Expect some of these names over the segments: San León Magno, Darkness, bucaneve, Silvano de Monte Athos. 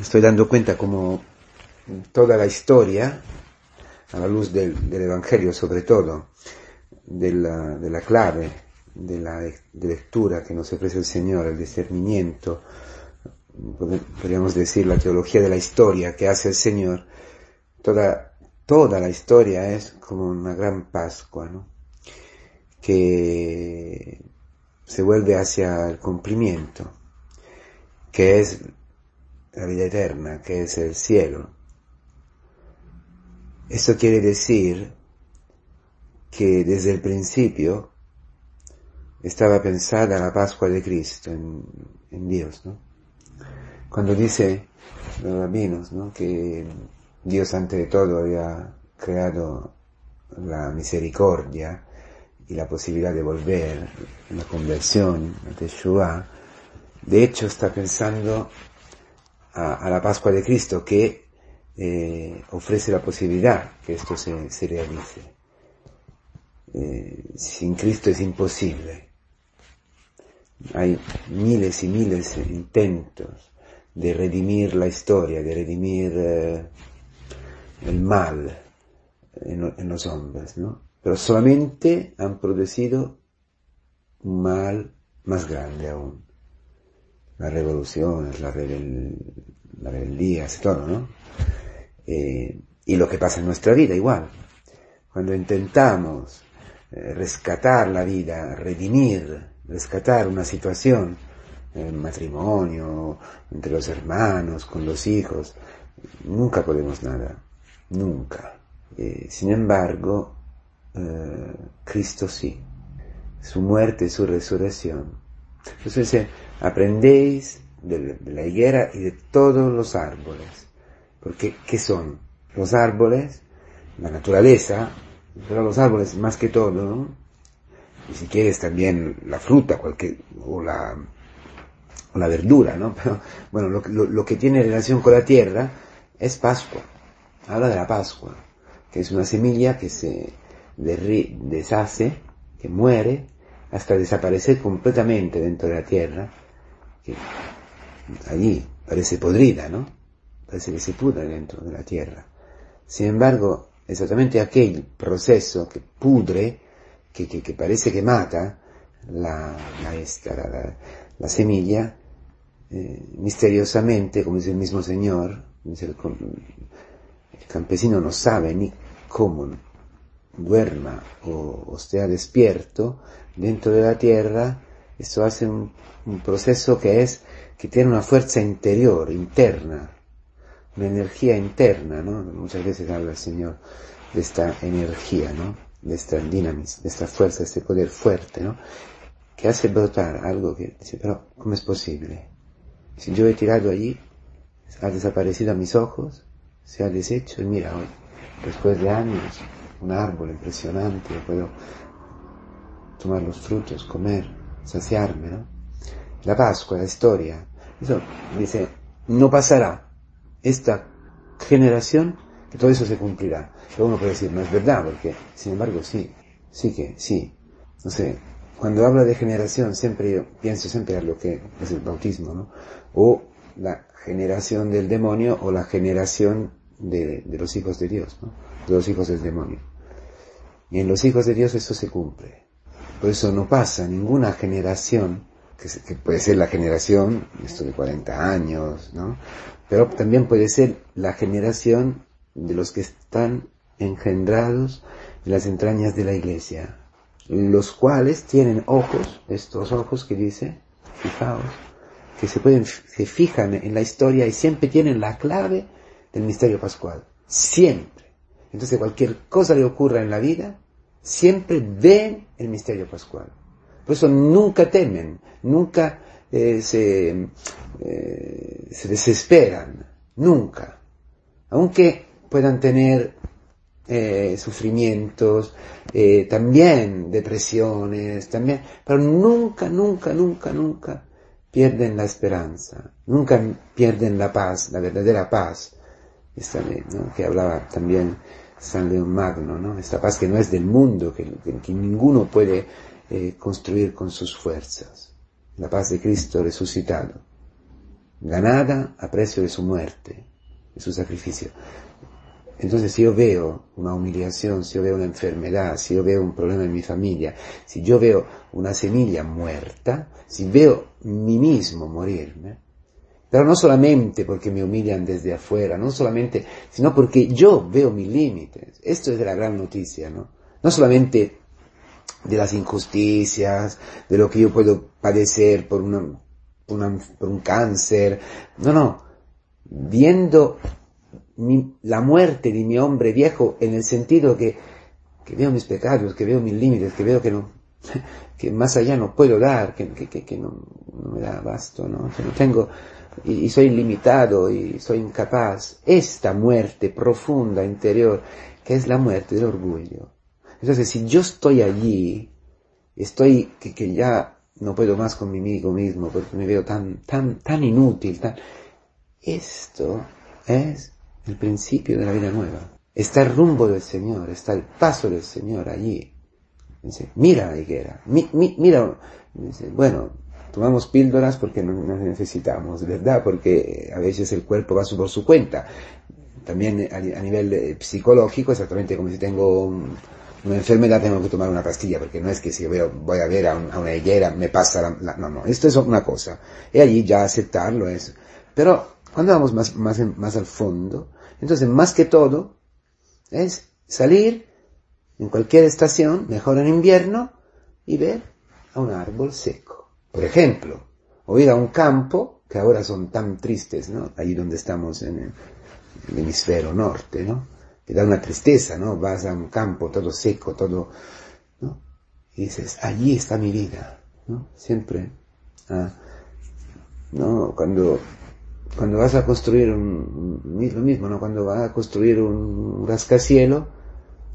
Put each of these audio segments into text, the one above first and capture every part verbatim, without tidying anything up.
estoy dando cuenta como toda la historia, a la luz del, del Evangelio sobre todo, de la, de la clave, de la de lectura que nos ofrece el Señor, el discernimiento, podríamos decir la teología de la historia que hace el Señor, toda, toda la historia es como una gran Pascua, ¿no?, que se vuelve hacia el cumplimiento, que es la vida eterna, que es el cielo. Esto quiere decir que desde el principio estaba pensada la Pascua de Cristo en, en Dios, ¿no? Cuando dice los rabinos, ¿no?, que Dios antes de todo había creado la misericordia y la posibilidad de volver, la conversión, la Teshuvá, de hecho está pensando a, a la Pascua de Cristo que eh, ofrece la posibilidad que esto se, se realice. Eh, sin Cristo es imposible. Hay miles y miles de intentos de redimir la historia, de redimir eh, el mal en, en los hombres, ¿no? Pero solamente han producido un mal más grande aún. Las revoluciones, la, rebel, la rebeldía, todo, ¿no? Eh, y lo que pasa en nuestra vida igual. Cuando intentamos eh, rescatar la vida, redimir, rescatar una situación, el matrimonio, entre los hermanos, con los hijos, nunca podemos nada, nunca. Eh, sin embargo, eh, Cristo sí, su muerte y su resurrección. Entonces dice, aprendéis de la higuera y de todos los árboles, porque ¿qué son? Los árboles, la naturaleza, pero los árboles más que todo, ¿no?, y si quieres también la fruta cualquier, o la o la verdura, ¿no? Pero bueno, lo, lo, lo que tiene relación con la tierra es Pascua. Habla de la Pascua, que es una semilla que se derri- deshace, que muere, hasta desaparecer completamente dentro de la tierra, que allí parece podrida, ¿no? Parece que se pudre dentro de la tierra. Sin embargo, exactamente aquel proceso que pudre, que, que, que parece que mata la, la, esta, la, la, la semilla, eh, misteriosamente, como dice el mismo Señor, dice el, el campesino no sabe ni cómo duerma o, o sea despierto dentro de la tierra. Esto hace un, un proceso que es que tiene una fuerza interior, interna, una energía interna, ¿no? Muchas veces habla el Señor de esta energía, ¿no?, de esta dinamis, de esta fuerza, de este poder fuerte, ¿no?, que hace brotar algo que dice, pero ¿cómo es posible? Si yo he tirado allí, ha desaparecido a mis ojos, se ha deshecho, y mira hoy, después de años, un árbol impresionante, yo puedo tomar los frutos, comer, saciarme, ¿no? La Pascua, la historia, eso dice, no pasará. Esta generación, que todo eso se cumplirá. Pero uno puede decir, no es verdad, porque, sin embargo, sí, sí que, sí. No sé, cuando hablo de generación, siempre yo pienso siempre a lo que es el bautismo, ¿no? O la generación del demonio, o la generación de, de los hijos de Dios, ¿no? De los hijos del demonio. Y en los hijos de Dios eso se cumple. Por eso no pasa ninguna generación, que, que puede ser la generación, esto de cuarenta años, ¿no?, pero también puede ser la generación de los que están engendrados en las entrañas de la Iglesia, los cuales tienen ojos, estos ojos que dice, fijaos, que se pueden, se fijan en la historia y siempre tienen la clave del misterio pascual, siempre. Entonces cualquier cosa que ocurra en la vida, siempre ven el misterio pascual. Por eso nunca temen, nunca eh, se... Eh, se desesperan, nunca, aunque puedan tener eh, sufrimientos, eh, también depresiones, también, pero nunca, nunca, nunca, nunca pierden la esperanza, nunca pierden la paz, la verdadera paz, esta, ¿no?, que hablaba también San León Magno, ¿no?, esta paz que no es del mundo, que, que ninguno puede eh, construir con sus fuerzas, la paz de Cristo resucitado. ganada a precio de su muerte, de su sacrificio. Entonces, si yo veo una humillación, si yo veo una enfermedad, si yo veo un problema en mi familia, si yo veo una semilla muerta, si veo mí mismo morirme, pero no solamente porque me humillan desde afuera, no solamente, sino porque yo veo mis límites. Esto es de la gran noticia, ¿no? No solamente de las injusticias, de lo que yo puedo padecer por, una, una, por un cáncer, no, no, viendo mi, la muerte de mi hombre viejo en el sentido que, que veo mis pecados, que veo mis límites, que veo que no, que más allá no puedo dar, que, que, que, que no, no me da abasto, ¿no? Que no tengo, y, y soy limitado y soy incapaz. Esta muerte profunda interior, que es la muerte del orgullo. Entonces, si yo estoy allí, estoy que, que ya no puedo más conmigo mismo, porque me veo tan, tan, tan inútil, tan... Esto es el principio de la vida nueva. Está el rumbo del Señor, está el paso del Señor allí. Dice, mira la higuera, mi, mi, mira... Dice, bueno, tomamos píldoras porque no nos necesitamos, ¿verdad? Porque a veces el cuerpo va por su cuenta. También a, a nivel psicológico, exactamente como si tengo... Un, una enfermedad, tengo que tomar una pastilla, porque no es que si voy a, voy a ver a, un, a una higuera me pasa la, la... No, no, esto es una cosa. Y allí ya aceptarlo es... Pero cuando vamos más, más, más al fondo, entonces más que todo es salir en cualquier estación, mejor en invierno, y ver a un árbol seco. Por ejemplo, o ir a un campo, que ahora son tan tristes, ¿no? Allí donde estamos en el, en el hemisferio norte, ¿no? Te da una tristeza, ¿no? Vas a un campo todo seco, todo, ¿no? Y dices, allí está mi vida, ¿no? Siempre, ah, ¿no? Cuando, cuando vas a construir un, lo mismo, ¿no? Cuando vas a construir un rascacielos,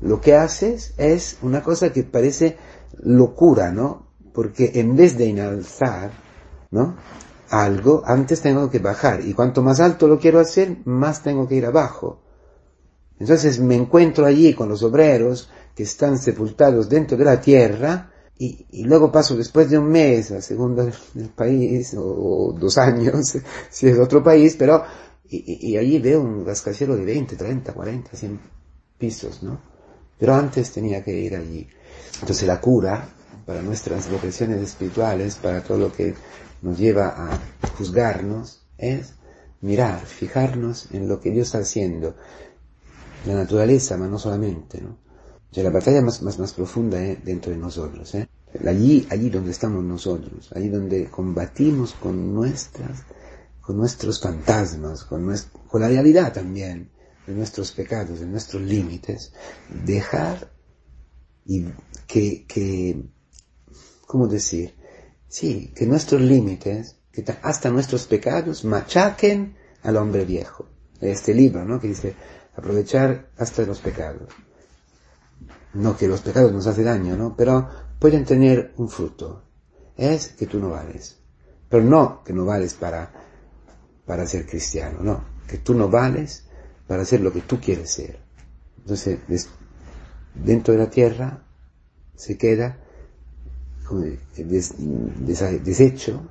lo que haces es una cosa que parece locura, ¿no? Porque en vez de enalzar, ¿no? Algo, antes tengo que bajar. Y cuanto más alto lo quiero hacer, más tengo que ir abajo. Entonces me encuentro allí con los obreros que están sepultados dentro de la tierra y, y luego paso después de un mes a segunda del país o, o dos años, si es otro país, pero y, y allí veo un rascacielos de veinte, treinta, cuarenta, cien pisos, ¿no? Pero antes tenía que ir allí. Entonces la cura para nuestras vocaciones espirituales, para todo lo que nos lleva a juzgarnos, es mirar, fijarnos en lo que Dios está haciendo. La naturaleza, pero no solamente, ¿no? O sea, la batalla más, más, más profunda es, ¿eh?, dentro de nosotros, ¿eh? Allí, allí donde estamos nosotros, allí donde combatimos con nuestras, con nuestros fantasmas, con, nuestro, con la realidad también, de nuestros pecados, de nuestros límites, dejar y que, que, ¿cómo decir? Sí, que nuestros límites, que hasta nuestros pecados machaquen al hombre viejo. Este libro, ¿no? Que dice, aprovechar hasta los pecados. No que los pecados nos hacen daño, ¿no? Pero pueden tener un fruto. Es que tú no vales. Pero no que no vales para, para ser cristiano, no. Que tú no vales para ser lo que tú quieres ser. Entonces, dentro de la tierra se queda como des, des, deshecho,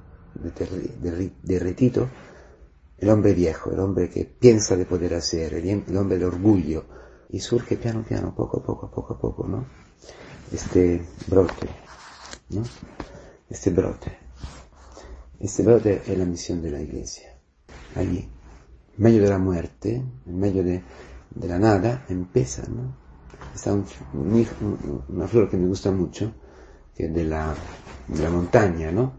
derretido, el hombre viejo, el hombre que piensa de poder hacer, el, el hombre del orgullo, y surge piano piano, poco a poco, poco a poco, ¿no? Este brote, ¿no? Este brote. Este brote es la misión de la Iglesia. Allí, en medio de la muerte, en medio de, de la nada, empieza, ¿no? Está un, un, una flor que me gusta mucho, que es de la, de la montaña, ¿no?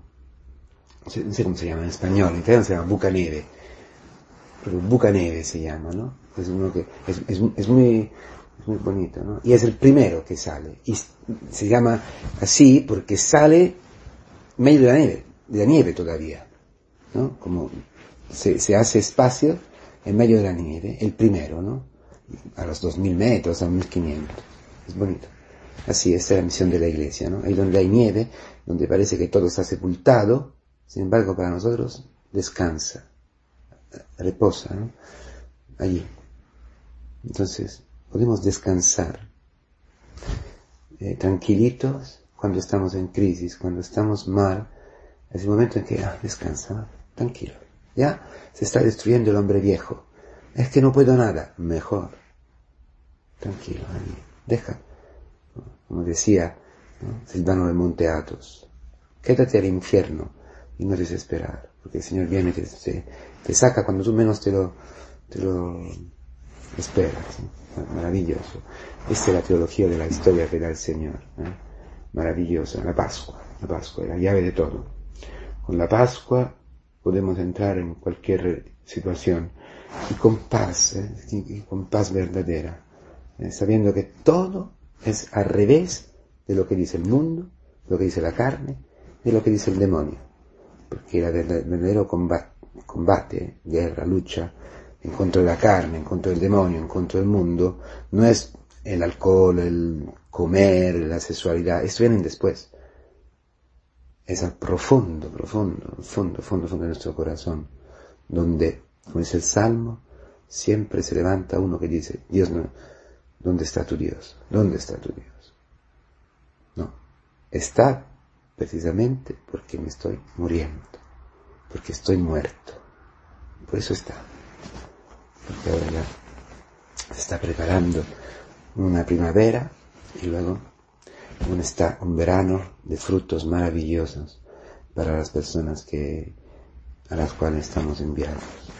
No sé cómo se llama en español, en italiano se llama bucaneve. Pero bucaneve se llama, ¿no? Es uno que, es, es, es muy, es muy bonito, ¿no? Y es el primero que sale. Y se llama así porque sale medio de la nieve, de la nieve todavía, ¿no? Como se, se hace espacio en medio de la nieve, el primero, ¿no? A los dos mil metros, a mil quinientos. Es bonito. Así, esta es la misión de la Iglesia, ¿no? Ahí donde hay nieve, donde parece que todo está sepultado, sin embargo, para nosotros, descansa, reposa, ¿no? Allí. Entonces, podemos descansar eh, tranquilitos cuando estamos en crisis, cuando estamos mal. Es el momento en que, ah, descansa, tranquilo. Ya se está destruyendo el hombre viejo. Es que no puedo nada. Mejor. Tranquilo, Daniel. Deja. Como decía, ¿no?, Silvano de Monte Athos, quédate al infierno y no desesperar, porque el Señor viene y te, te, te saca cuando tú menos te lo, te lo esperas, ¿eh? Maravilloso. Esta es la teología de la historia que da el Señor, ¿eh? Maravillosa. La Pascua, la Pascua es la llave de todo. Con la Pascua podemos entrar en cualquier situación y con paz, ¿eh? y, y con paz verdadera, ¿eh? Sabiendo que todo es al revés de lo que dice el mundo, de lo que dice la carne, de lo que dice el demonio. Porque el verdadero combate, combate, guerra, lucha, en contra de la carne, en contra del demonio, en contra del mundo, no es el alcohol, el comer, la sexualidad, eso vienen después. Es al profundo, profundo, fondo, fondo, fondo de nuestro corazón, donde, como dice el Salmo, siempre se levanta uno que dice, Dios no... ¿Dónde está tu Dios? ¿Dónde está tu Dios? No, está precisamente porque me estoy muriendo, porque estoy muerto. Por eso está. Porque ahora ya se está preparando una primavera y luego un, está, un verano de frutos maravillosos para las personas que, a las cuales estamos enviados.